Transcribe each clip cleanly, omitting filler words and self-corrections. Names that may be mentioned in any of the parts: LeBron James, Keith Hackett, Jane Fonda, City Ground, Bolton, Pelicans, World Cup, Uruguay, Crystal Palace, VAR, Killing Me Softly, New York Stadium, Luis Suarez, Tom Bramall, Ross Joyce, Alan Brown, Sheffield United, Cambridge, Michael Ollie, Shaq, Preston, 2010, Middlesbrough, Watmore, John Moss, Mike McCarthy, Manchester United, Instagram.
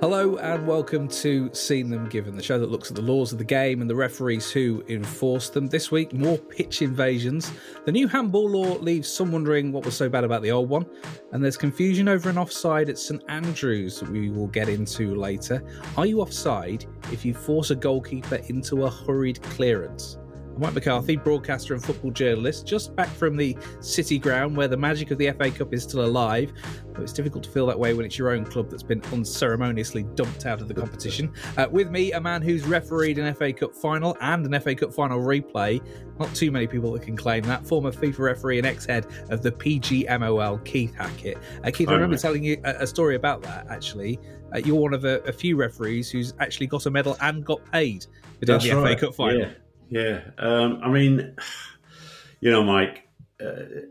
Hello and welcome to Seen Them Given, the show that looks at the laws of the game and the referees who enforce them. This week, more pitch invasions. The new handball law leaves some wondering what was so bad about the old one. And there's confusion over an offside at St Andrews that we will get into later. Are you offside if you force a goalkeeper into a hurried clearance? Mike McCarthy, broadcaster and football journalist, just back from the City Ground where the magic of the FA Cup is still alive, but it's difficult to feel that way when it's your own club that's been unceremoniously dumped out of the competition. With me, a man who's refereed an FA Cup final and an FA Cup final replay. Not too many people that can claim that. Former FIFA referee and ex-head of the PGMOL, Keith Hackett. Keith, I remember telling you a story about that, actually. You're one of a few referees who's actually got a medal and got paid for doing the FA Cup final. Yeah. I mean, you know, Mike, there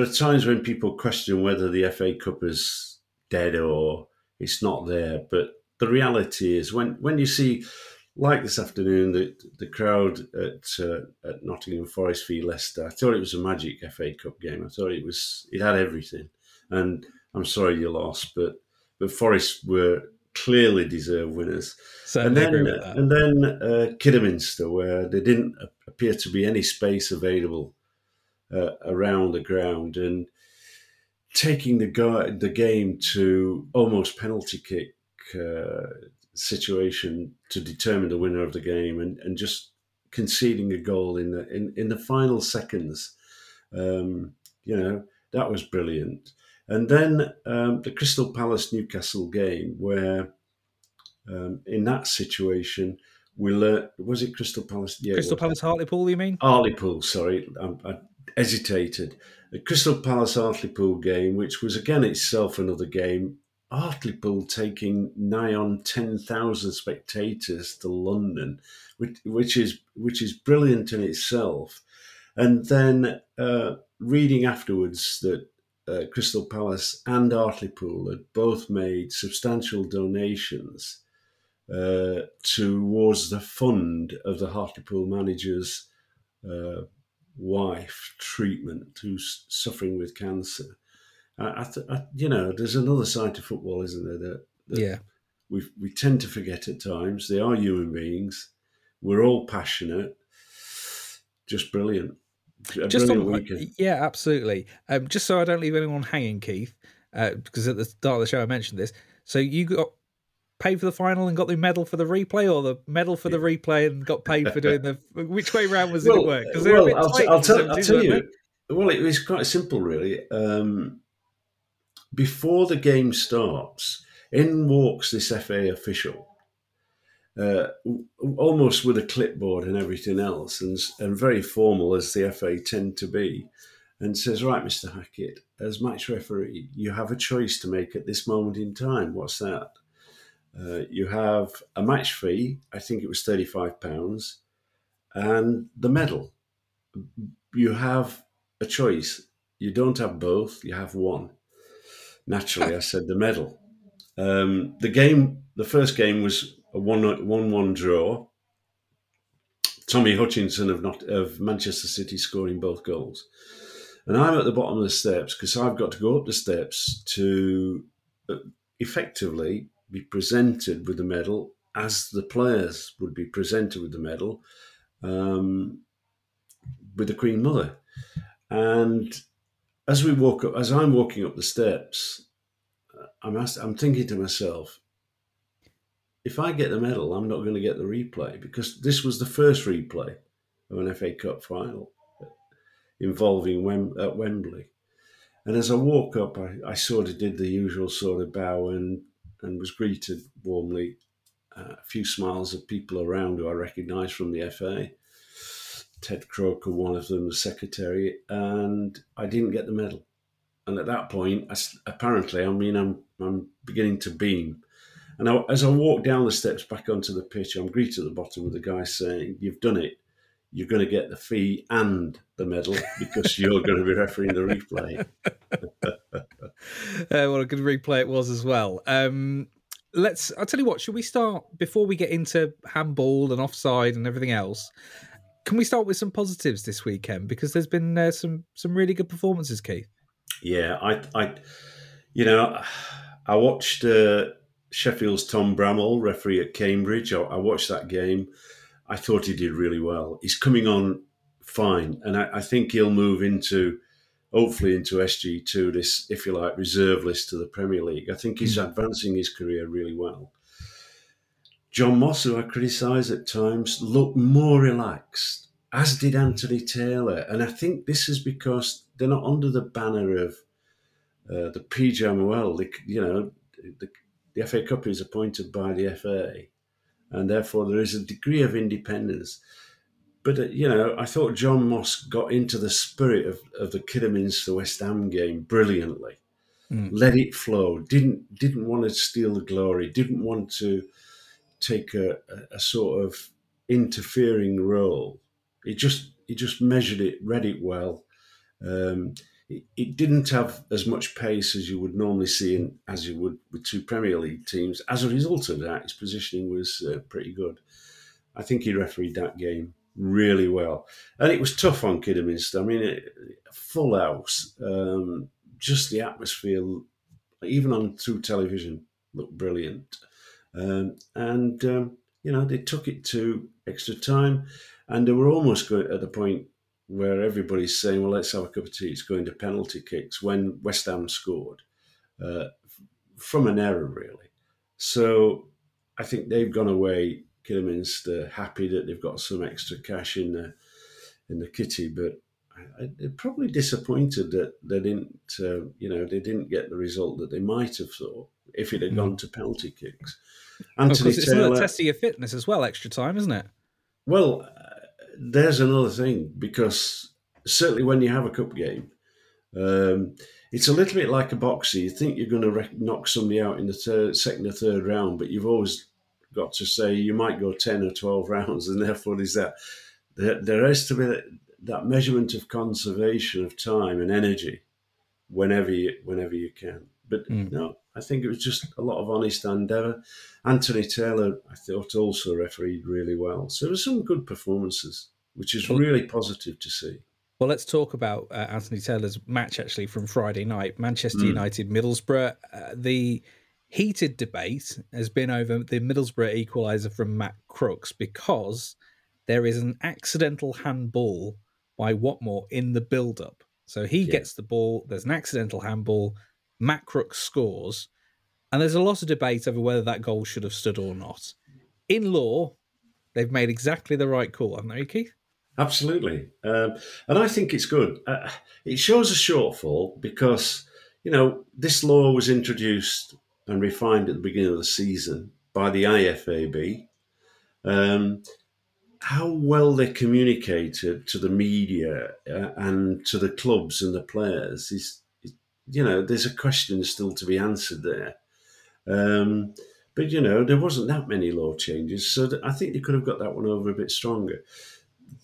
are times when people question whether the FA Cup is dead or it's not there. But the reality is when you see, like this afternoon, the crowd at Nottingham Forest v Leicester, I thought it was a magic FA Cup game. I thought it had everything. And I'm sorry you lost, but Forest were clearly deserved winners. And then Kidderminster, where there didn't appear to be any space available around the ground, and taking the game to almost penalty kick situation to determine the winner of the game, and just conceding a goal in the final seconds. That was brilliant. And then the Crystal Palace-Newcastle game, where in that situation, we learned... Was it Crystal Palace? Yeah, Crystal Palace Hartlepool, you mean? Hartlepool, sorry. I hesitated. The Crystal Palace-Hartlepool game, which was, again, itself another game. Hartlepool taking nigh on 10,000 spectators to London, which is brilliant in itself. And then reading afterwards that Crystal Palace and Hartlepool had both made substantial donations towards the fund of the Hartlepool manager's wife treatment, who's suffering with cancer. There's another side to football, isn't there? We tend to forget at times. They are human beings. We're all passionate. Just brilliant. Yeah, absolutely. Just so I don't leave anyone hanging, Keith, because at the start of the show I mentioned this. So you got paid for the final and got the medal for the replay, or the medal for the replay and got paid for doing the... Which way round was it work? I'll tell you. Well, it was quite simple, really. Before the game starts, in walks this FA official, almost with a clipboard and everything else, and very formal, as the FA tend to be, and says, "Right, Mr. Hackett, as match referee, you have a choice to make at this moment in time." What's that? You have a match fee, I think it was £35, and the medal. You have a choice. You don't have both, you have one. Naturally, I said the medal. The first game was a 1-1 draw. Tommy Hutchinson of Manchester City scoring both goals. And I'm at the bottom of the steps because I've got to go up the steps to effectively be presented with the medal as the players would be presented with the medal with the Queen Mother. And as we walk up, as I'm walking up the steps, I'm thinking to myself, if I get the medal, I'm not going to get the replay, because this was the first replay of an FA Cup final involving at Wembley. And as I walk up, I sort of did the usual sort of bow and was greeted warmly. A few smiles of people around who I recognised from the FA. Ted Croker, one of them, the secretary, and I didn't get the medal. And at that point, I'm beginning to beam. And as I walk down the steps back onto the pitch, I'm greeted at the bottom with the guy saying, "You've done it. You're going to get the fee and the medal because you're going to be refereeing the replay." What a good replay it was as well. I'll tell you what, should we start, before we get into handball and offside and everything else, can we start with some positives this weekend? Because there's been some really good performances, Keith. Yeah, I watched... Sheffield's Tom Bramall, referee at Cambridge. I watched that game. I thought he did really well. He's coming on fine, and I think he'll move into, hopefully, into SG2, this, if you like, reserve list to the Premier League. I think he's advancing his career really well. John Moss, who I criticise at times, looked more relaxed, as did Anthony Taylor. And I think this is because they're not under the banner of the PGMOL. You know, the FA Cup is appointed by the FA, and therefore there is a degree of independence. But, you know, I thought John Moss got into the spirit of the Kidderminster West Ham game brilliantly, let it flow, didn't want to steal the glory, didn't want to take a sort of interfering role. He just measured it, read it well. It didn't have as much pace as you would normally see as you would with two Premier League teams. As a result of that, his positioning was pretty good. I think he refereed that game really well, and it was tough on Kidderminster. I mean, full house. Just the atmosphere, even on through television, looked brilliant. You know, they took it to extra time, and they were almost going at the point where everybody's saying, well, let's have a cup of tea. It's going to penalty kicks when West Ham scored from an error, really. So I think they've gone away, Kidderminster, happy that they've got some extra cash in the kitty, but they're probably disappointed that they didn't, they didn't get the result that they might have thought if it had gone to penalty kicks. Anthony Taylor, it's another test of your fitness as well, extra time, isn't it? Well, there's another thing, because certainly when you have a cup game, it's a little bit like a boxer. You think you're going to knock somebody out in the second or third round, but you've always got to say you might go 10 or 12 rounds, and therefore there's that. There has to be that measurement of conservation of time and energy whenever you can. But no, I think it was just a lot of honest endeavour. Anthony Taylor, I thought, also refereed really well. So there were some good performances, which is really positive to see. Well, let's talk about Anthony Taylor's match, actually, from Friday night. Manchester United, Middlesbrough. The heated debate has been over the Middlesbrough equaliser from Matt Crooks, because there is an accidental handball by Watmore in the build-up. So he gets the ball, there's an accidental handball, Matt Crooks scores, and there's a lot of debate over whether that goal should have stood or not. In law, they've made exactly the right call, haven't they, Keith? Absolutely. And I think it's good. It shows a shortfall because, you know, this law was introduced and refined at the beginning of the season by the IFAB. How well they communicated to the media and to the clubs and the players is, you know, there's a question still to be answered there. But, you know, there wasn't that many law changes, so I think they could have got that one over a bit stronger.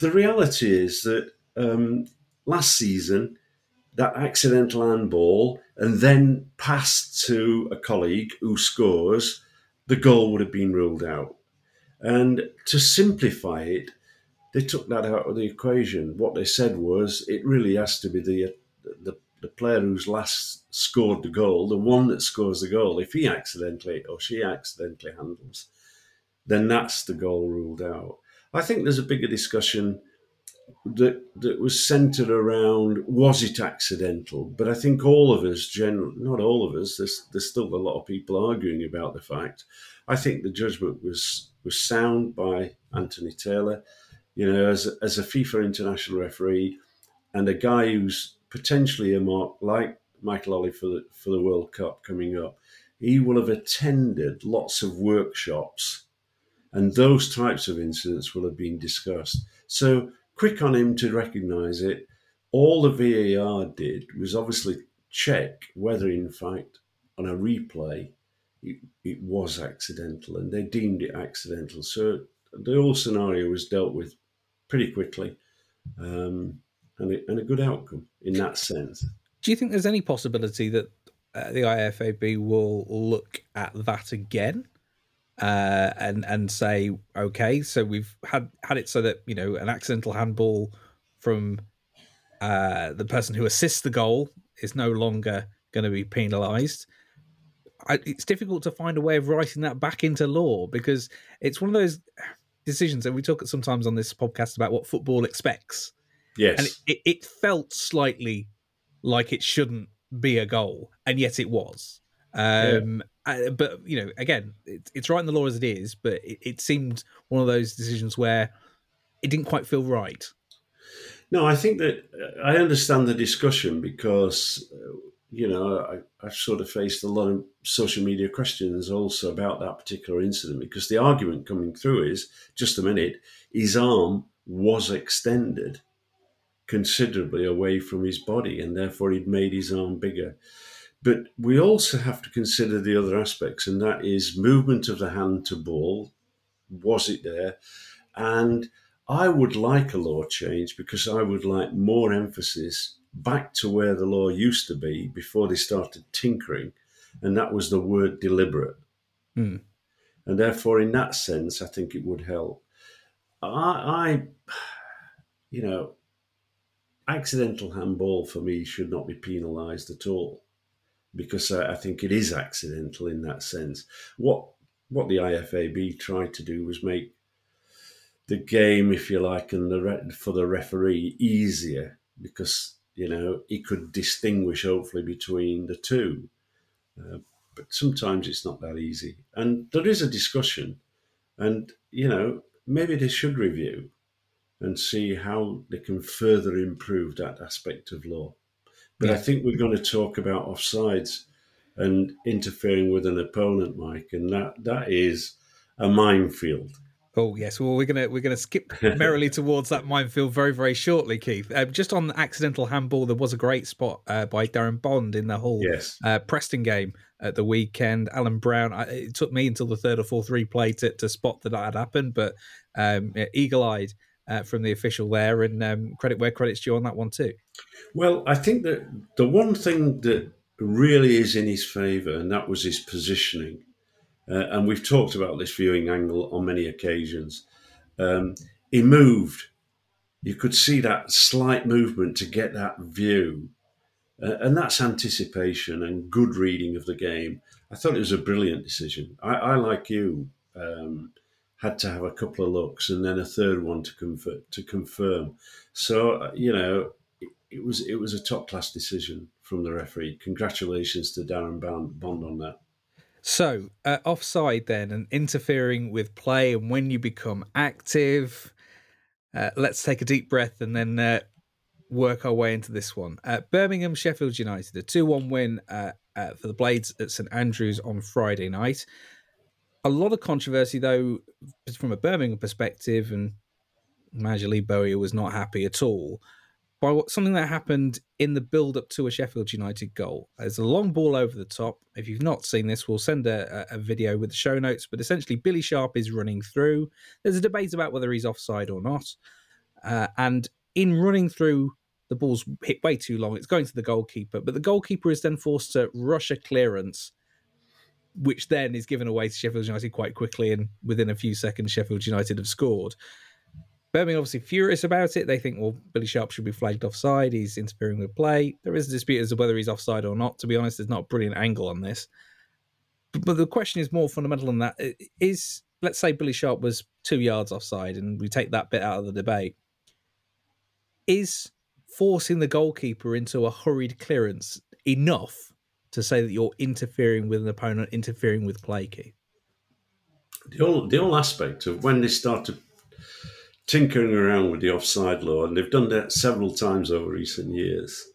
The reality is that last season, that accidental handball and then passed to a colleague who scores, the goal would have been ruled out. And to simplify it, they took that out of the equation. What they said was it really has to be the player who's last scored the goal, the one that scores the goal. If he accidentally or she accidentally handles, then that's the goal ruled out. I think there's a bigger discussion that was centred around, was it accidental? But I think all of us, not all of us, there's still a lot of people arguing about the fact. I think the judgment was sound by Anthony Taylor, you know, as a FIFA international referee and a guy who's potentially a mark like Michael Ollie for the World Cup coming up. He will have attended lots of workshops, and those types of incidents will have been discussed. So quick on him to recognise it. All the VAR did was obviously check whether, in fact, on a replay, it was accidental, and they deemed it accidental. So the whole scenario was dealt with pretty quickly. And a good outcome in that sense. Do you think there's any possibility that the IFAB will look at that again and say, okay, so we've had it so that, you know, an accidental handball from the person who assists the goal is no longer going to be penalised. it's difficult to find a way of writing that back into law, because it's one of those decisions that we talk sometimes on this podcast about what football expects. Yes. And it felt slightly like it shouldn't be a goal, and yet it was. But, you know, again, it's right in the law as it is, but it seemed one of those decisions where it didn't quite feel right. No, I think that I understand the discussion because, you know, I've sort of faced a lot of social media questions also about that particular incident, because the argument coming through is, just a minute, his arm was extended considerably away from his body and therefore he'd made his arm bigger. But we also have to consider the other aspects, and that is movement of the hand to ball. Was it there? And I would like a law change, because I would like more emphasis back to where the law used to be before they started tinkering, and that was the word deliberate. Mm. And therefore, in that sense, I think it would help. You know, accidental handball for me should not be penalised at all, because I think it is accidental in that sense. What the IFAB tried to do was make the game, if you like, and for the referee easier, because, you know, he could distinguish hopefully between the two. But sometimes it's not that easy. And there is a discussion, and, you know, maybe they should review and see how they can further improve that aspect of law. But yeah. I think we're going to talk about offsides and interfering with an opponent, Mike, and that is a minefield. Oh yes, well we're gonna skip merrily towards that minefield very, very shortly, Keith. Just on the accidental handball, there was a great spot by Darren Bond in the Hull Preston game at the weekend. Alan Brown, it took me until the third or fourth replay to spot that had happened, but eagle-eyed from the official there, and credit where credit's due on that one too. Well, I think that the one thing that really is in his favour, and that was his positioning. And we've talked about this viewing angle on many occasions. He moved. You could see that slight movement to get that view. And that's anticipation and good reading of the game. I thought it was a brilliant decision. I like you, had to have a couple of looks and then a third one to confirm. So, you know, it was a top-class decision from the referee. Congratulations to Darren Bond on that. So, offside then, and interfering with play, and when you become active, let's take a deep breath and then work our way into this one. Birmingham, Sheffield United, a 2-1 win for the Blades at St Andrews on Friday night. A lot of controversy, though, from a Birmingham perspective, and manager Lee Bowyer was not happy at all by something that happened in the build-up to a Sheffield United goal. There's a long ball over the top. If you've not seen this, we'll send a video with the show notes, but essentially Billy Sharp is running through. There's a debate about whether he's offside or not. And in running through, the ball's hit way too long. It's going to the goalkeeper, but the goalkeeper is then forced to rush a clearance, which then is given away to Sheffield United quite quickly, and within a few seconds, Sheffield United have scored. Birmingham obviously furious about it. They think, well, Billy Sharp should be flagged offside. He's interfering with play. There is a dispute as to whether he's offside or not. To be honest, there's not a brilliant angle on this. But the question is more fundamental than that. Is, let's say Billy Sharp was 2 yards offside, and we take that bit out of the debate. Is forcing the goalkeeper into a hurried clearance enough to say that you're interfering with an opponent, interfering with play, Keith? The whole aspect of when they start to tinkering around with the offside law, and they've done that several times over recent years.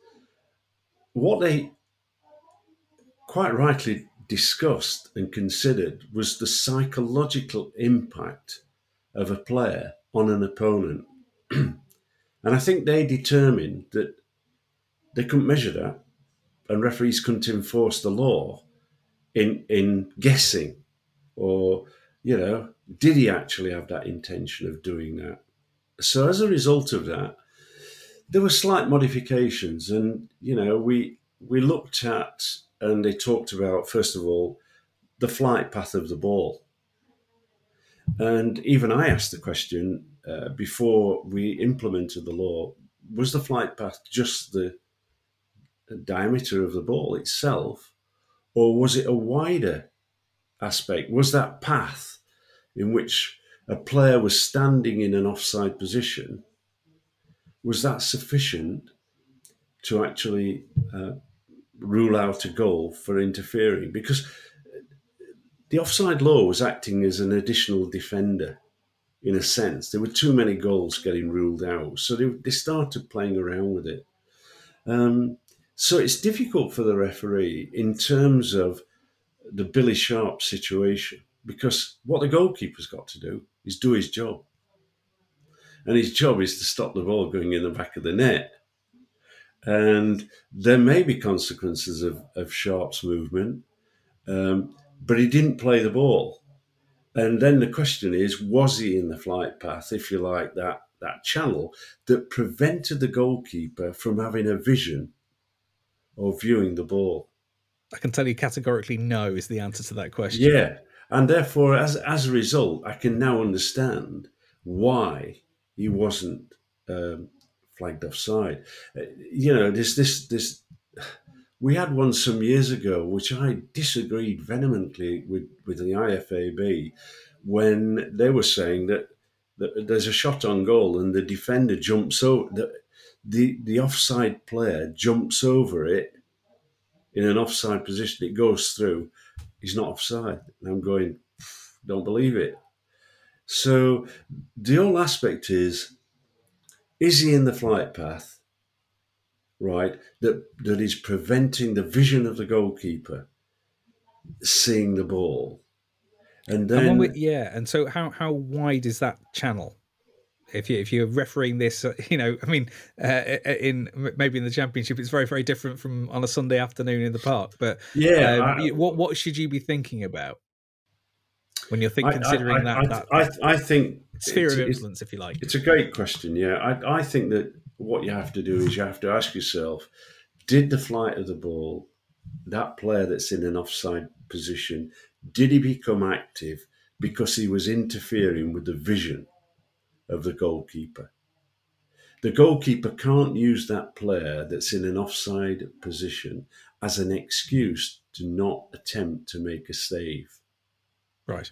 What they quite rightly discussed and considered was the psychological impact of a player on an opponent. And I think they determined that they couldn't measure that, and referees couldn't enforce the law in guessing, or, you know, did he actually have that intention of doing that? So as a result of that, there were slight modifications, and, you know, we looked at, and they talked about, first of all, the flight path of the ball. And even I asked the question before we implemented the law, was the flight path just the diameter of the ball itself, Or was it a wider aspect? Was that path in which a player was standing in an offside position, was that sufficient to actually rule out a goal for interfering? Because the offside law was acting as an additional defender, in a sense. There were too many goals getting ruled out, so they started playing around with it. So it's difficult for the referee in terms of the Billy Sharp situation, because what the goalkeeper's got to do is do his job. And his job is to stop the ball going in the back of the net. And there may be consequences of Sharp's movement, but he didn't play the ball. And then the question is, was he in the flight path, if you like, that channel that prevented the goalkeeper from having a vision or viewing the ball? I can tell you categorically no is the answer to that question. Yeah. And therefore, as a result, I can now understand why he wasn't flagged offside. You know, this. We had one some years ago, which I disagreed vehemently with the IFAB, when they were saying that there's a shot on goal and the defender jumps over, the offside player jumps over it in an offside position. It goes through. He's not offside. And I'm going, don't believe it. So the whole aspect is he in the flight path, right, that is preventing the vision of the goalkeeper seeing the ball? And then... And so how wide is that channel? If you're refereeing this, you know, I mean, in the Championship, it's very, very different from on a Sunday afternoon in the park. But yeah, what should you be thinking about when you're considering that? I think sphere of influence, if you like. It's a great question. Yeah, I think that what you have to do is you have to ask yourself: did the flight of the ball, that player that's in an offside position, did he become active because he was interfering with the vision of the goalkeeper? The goalkeeper can't use that player that's in an offside position as an excuse to not attempt to make a save. Right.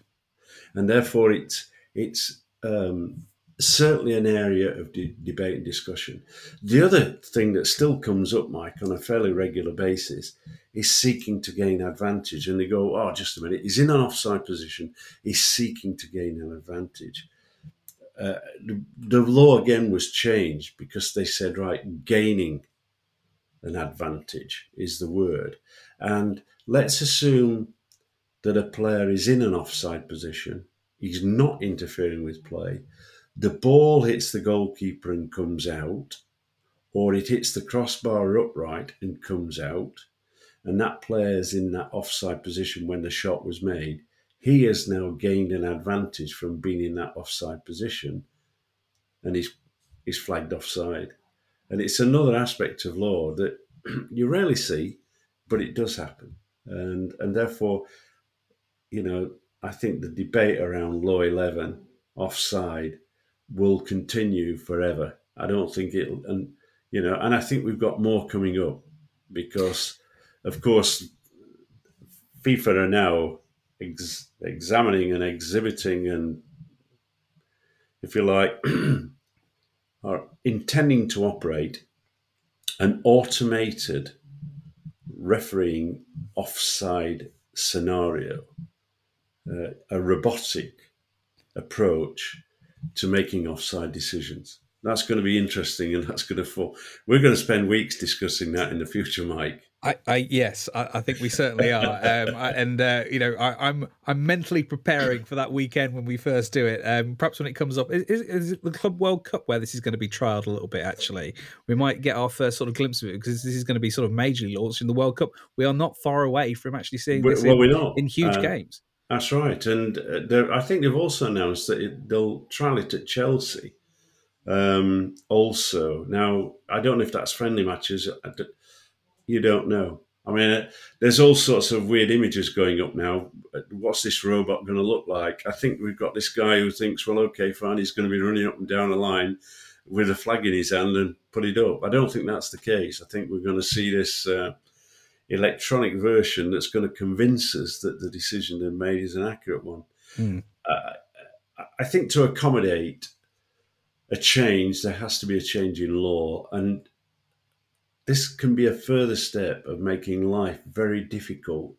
And therefore it's certainly an area of debate and discussion. The other thing that still comes up, Mike, on a fairly regular basis is seeking to gain advantage. And they go, oh, just a minute, he's in an offside position, he's seeking to gain an advantage. The law again was changed because they said, right, gaining an advantage is the word. And let's assume that a player is in an offside position. He's not interfering with play. The ball hits the goalkeeper and comes out, or it hits the crossbar upright and comes out. And that player is in that offside position when the shot was made. He has now gained an advantage from being in that offside position, and he's flagged offside. And it's another aspect of law that you rarely see, but it does happen. And therefore, you know, I think the debate around Law 11, offside, will continue forever. I don't think it'll, and, you know, and I think we've got more coming up because, of course, FIFA are now examining and exhibiting and, if you like, are intending to operate an automated refereeing offside scenario, a robotic approach to making offside decisions. That's going to be interesting, and that's going to fall. We're going to spend weeks discussing that in the future, Mike. I think we certainly are, you know, I'm mentally preparing for that weekend when we first do it. Perhaps when it comes up, is it the Club World Cup where this is going to be trialled a little bit? Actually, we might get our first sort of glimpse of it because this is going to be sort of majorly launched in the World Cup. We are not far away from actually seeing this in huge games. That's right, and I think they've also announced that they'll trial it at Chelsea. Also, now I don't know if that's friendly matches. You don't know. I mean, there's all sorts of weird images going up now. What's this robot going to look like? I think we've got this guy who thinks, well, okay, fine, he's going to be running up and down a line with a flag in his hand and put it up. I don't think that's the case. I think we're going to see this electronic version that's going to convince us that the decision they made is an accurate one. Mm. I think to accommodate a change, there has to be a change in law, and this can be a further step of making life very difficult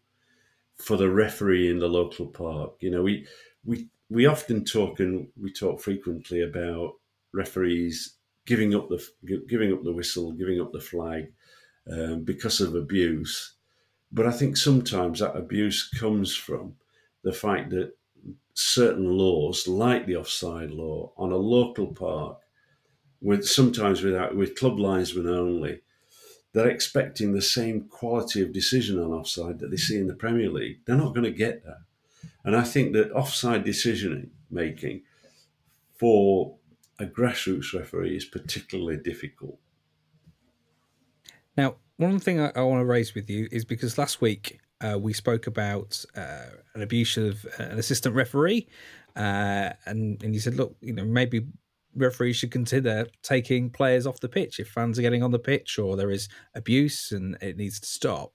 for the referee in the local park. You know, we often talk, and we talk frequently about referees giving up the whistle, giving up the flag because of abuse. But I think sometimes that abuse comes from the fact that certain laws, like the offside law, on a local park, with club linesmen only, they're expecting the same quality of decision on offside that they see in the Premier League. They're not going to get that. And I think that offside decision-making for a grassroots referee is particularly difficult. Now, one thing I want to raise with you is because last week we spoke about an abuse of an assistant referee, and you said, look, you know, maybe referees should consider taking players off the pitch if fans are getting on the pitch or there is abuse and it needs to stop.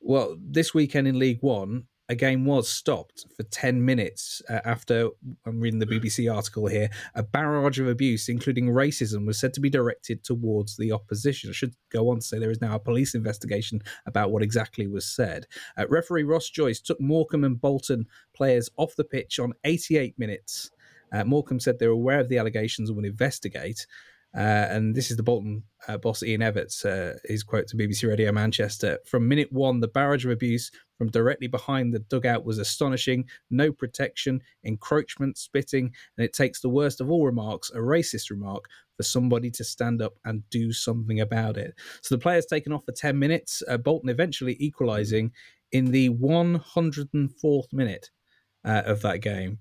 Well, this weekend in League One, a game was stopped for 10 minutes after, I'm reading the BBC article here, a barrage of abuse, including racism, was said to be directed towards the opposition. I should go on to say there is now a police investigation about what exactly was said. Referee Ross Joyce took Morecambe and Bolton players off the pitch on 88 minutes. Morecambe said they're aware of the allegations and will investigate. And this is the Bolton boss, Ian Evetts, his quote to BBC Radio Manchester. From minute one, the barrage of abuse from directly behind the dugout was astonishing. No protection, encroachment, spitting, and it takes the worst of all remarks, a racist remark, for somebody to stand up and do something about it. So the players taken off for 10 minutes, Bolton eventually equalising in the 104th minute of that game.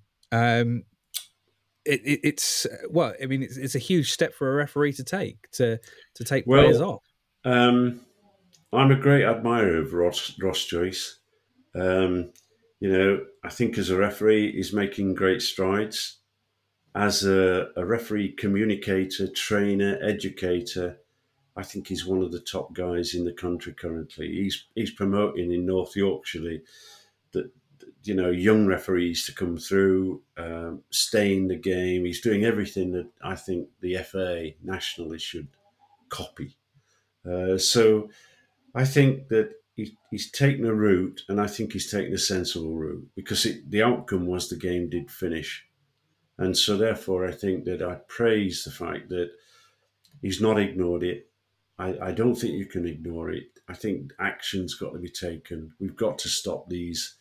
It's a huge step for a referee to take to take players off. I'm a great admirer of Ross Joyce. I think as a referee, he's making great strides. As a referee communicator, trainer, educator, I think he's one of the top guys in the country currently. He's promoting in North Yorkshire that, you know, young referees to come through, stay in the game. He's doing everything that I think the FA nationally should copy. So I think that he's taken a route, and I think he's taken a sensible route, because the outcome was the game did finish. And so therefore I think that I praise the fact that he's not ignored it. I don't think you can ignore it. I think action's got to be taken. We've got to stop these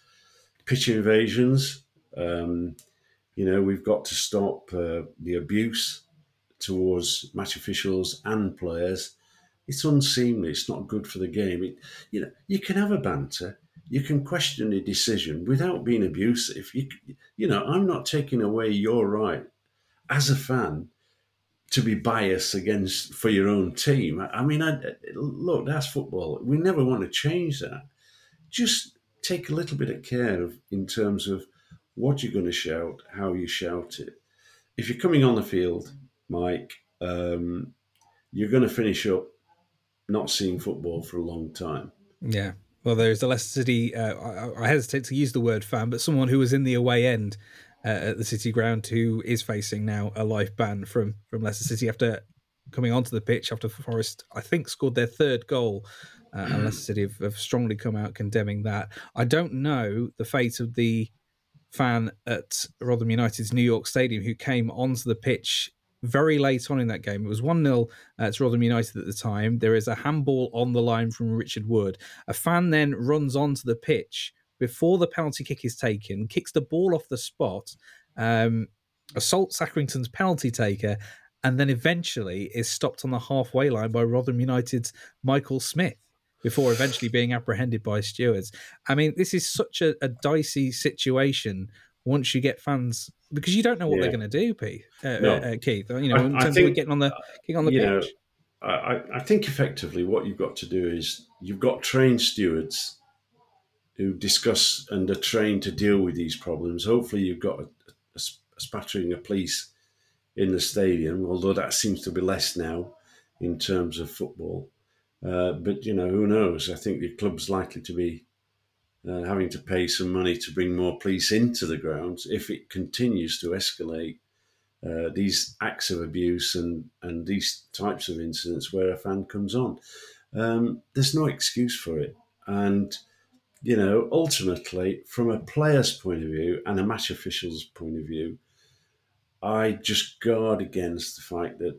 pitch invasions. We've got to stop the abuse towards match officials and players. It's unseemly. It's not good for the game. You can have a banter. You can question a decision without being abusive. I'm not taking away your right as a fan to be biased against for your own team. Look, that's football. We never want to change that. Just take a little bit of care in terms of what you're going to shout, how you shout it. If you're coming on the field, Mike, you're going to finish up not seeing football for a long time. Yeah. Well, there's the Leicester City, I hesitate to use the word fan, but someone who was in the away end at the City Ground who is facing now a life ban from Leicester City after coming onto the pitch after Forest, I think, scored their third goal. And Leicester City have strongly come out condemning that. I don't know the fate of the fan at Rotherham United's New York Stadium who came onto the pitch very late on in that game. It was 1-0 to Rotherham United at the time. There is a handball on the line from Richard Wood. A fan then runs onto the pitch before the penalty kick is taken, kicks the ball off the spot, assaults Accrington's penalty taker, and then eventually is stopped on the halfway line by Rotherham United's Michael Smith before eventually being apprehended by stewards. I mean, this is such a dicey situation once you get fans, because you don't know what they're going to do, Keith. You know, in terms of getting on the pitch. I think effectively what you've got to do is you've got trained stewards who discuss and are trained to deal with these problems. Hopefully you've got a spattering of police in the stadium, although that seems to be less now in terms of football. But, you know, who knows? I think the club's likely to be having to pay some money to bring more police into the grounds if it continues to escalate these acts of abuse and these types of incidents where a fan comes on. There's no excuse for it. And, you know, ultimately, from a player's point of view and a match official's point of view, I just guard against the fact that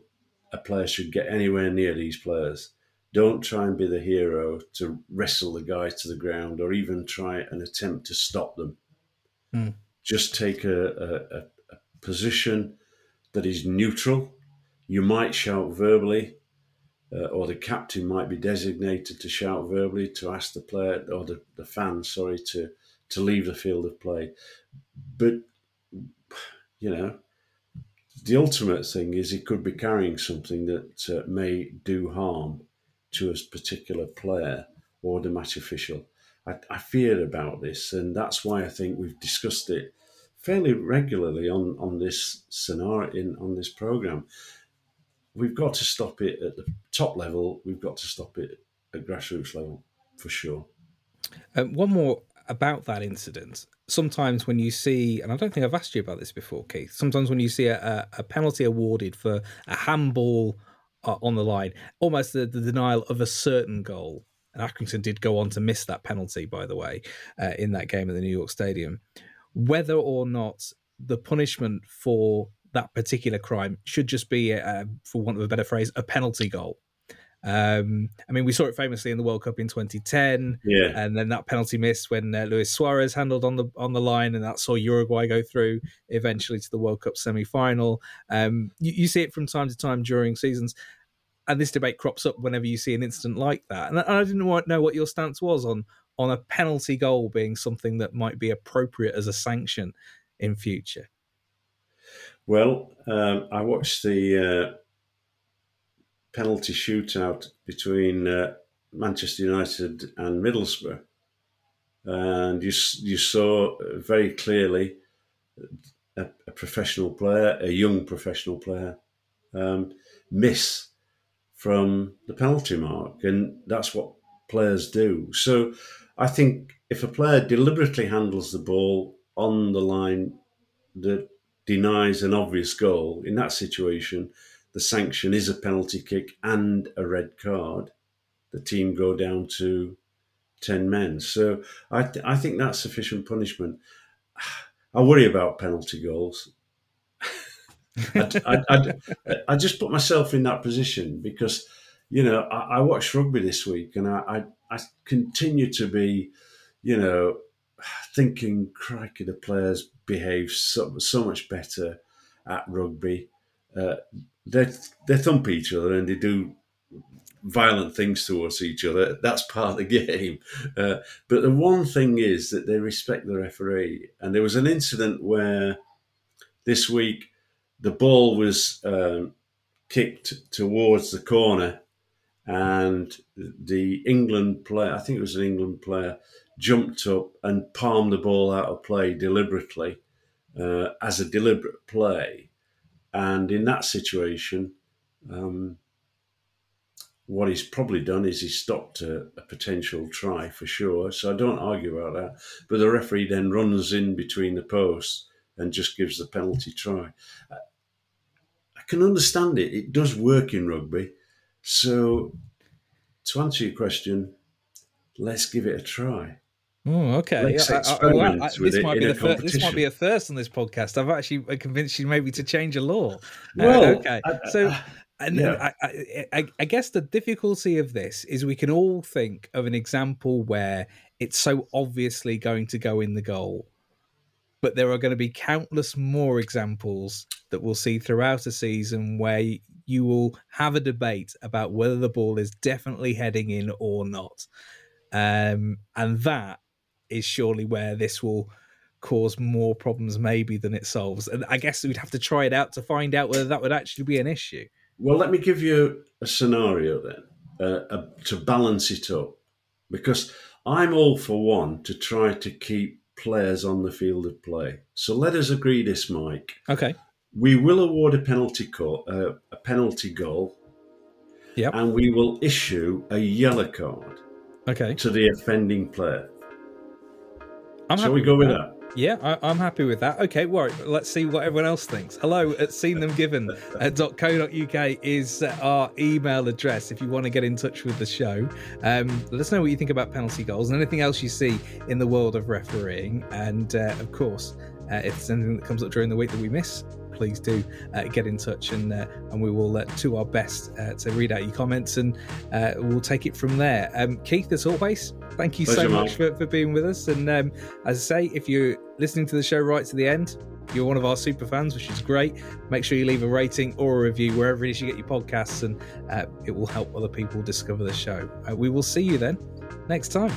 a player should get anywhere near these players. Don't try and be the hero to wrestle the guys to the ground or even try and attempt to stop them. Mm. Just take a position that is neutral. You might shout verbally, or the captain might be designated to shout verbally to ask the player or the fan, to leave the field of play. But, you know, the ultimate thing is he could be carrying something that may do harm to a particular player or the match official. I fear about this, and that's why I think we've discussed it fairly regularly on this scenario, on this programme. We've got to stop it at the top level. We've got to stop it at grassroots level, for sure. One more about that incident. Sometimes when you see, and I don't think I've asked you about this before, Keith, sometimes when you see a penalty awarded for a handball on the line, almost the denial of a certain goal. And Atkinson did go on to miss that penalty, by the way, in that game at the New York Stadium. Whether or not the punishment for that particular crime should just be, for want of a better phrase, a penalty goal. I mean, we saw it famously in the World Cup in 2010, and then that penalty miss when Luis Suarez handled on the line, and that saw Uruguay go through eventually to the World Cup semi-final. You see it from time to time during seasons, and this debate crops up whenever you see an incident like that. And I didn't know what your stance was on a penalty goal being something that might be appropriate as a sanction in future. Well, I watched the penalty shootout between Manchester United and Middlesbrough, and you saw very clearly a professional player, a young professional player, miss from the penalty mark, and that's what players do. So I think if a player deliberately handles the ball on the line that denies an obvious goal, in that situation, the sanction is a penalty kick and a red card. The team go down to 10 men. So I think that's sufficient punishment. I worry about penalty goals. I just put myself in that position because, you know, I watched rugby this week and I continue to be, you know, thinking, crikey, the players behave so much better at rugby. They thump each other and they do violent things towards each other. That's part of the game. But the one thing is that they respect the referee. And there was an incident where this week the ball was kicked towards the corner and the England player, I think it was an England player, jumped up and palmed the ball out of play deliberately as a deliberate play. And in that situation, what he's probably done is he stopped a potential try for sure. So I don't argue about that. But the referee then runs in between the posts and just gives the penalty try. I can understand it. It does work in rugby. So to answer your question, let's give it a try. Oh, okay. Yeah, this might be a first on this podcast. I've actually convinced you maybe to change a law. Well, okay. I guess the difficulty of this is we can all think of an example where it's so obviously going to go in the goal, but there are going to be countless more examples that we'll see throughout a season where you will have a debate about whether the ball is definitely heading in or not. And that is surely where this will cause more problems maybe than it solves. And I guess we'd have to try it out to find out whether that would actually be an issue. Well, let me give you a scenario then to balance it up, because I'm all for one to try to keep players on the field of play. So let us agree this, Mike. Okay. We will award a penalty goal Yep. And we will issue a yellow card to the offending player. Shall we go with that? Yeah, I'm happy with that. Okay, well, let's see what everyone else thinks. Hello at seenthengiven.co.uk is our email address if you want to get in touch with the show. Let us know what you think about penalty goals and anything else you see in the world of refereeing. And, of course, if there's anything that comes up during the week that we miss, please do get in touch and we will do our best to read out your comments and we'll take it from there. Keith, as always, thank you so much for being with us. And as I say, if you're listening to the show right to the end, you're one of our super fans, which is great. Make sure you leave a rating or a review wherever it is you get your podcasts, and it will help other people discover the show. We will see you then next time.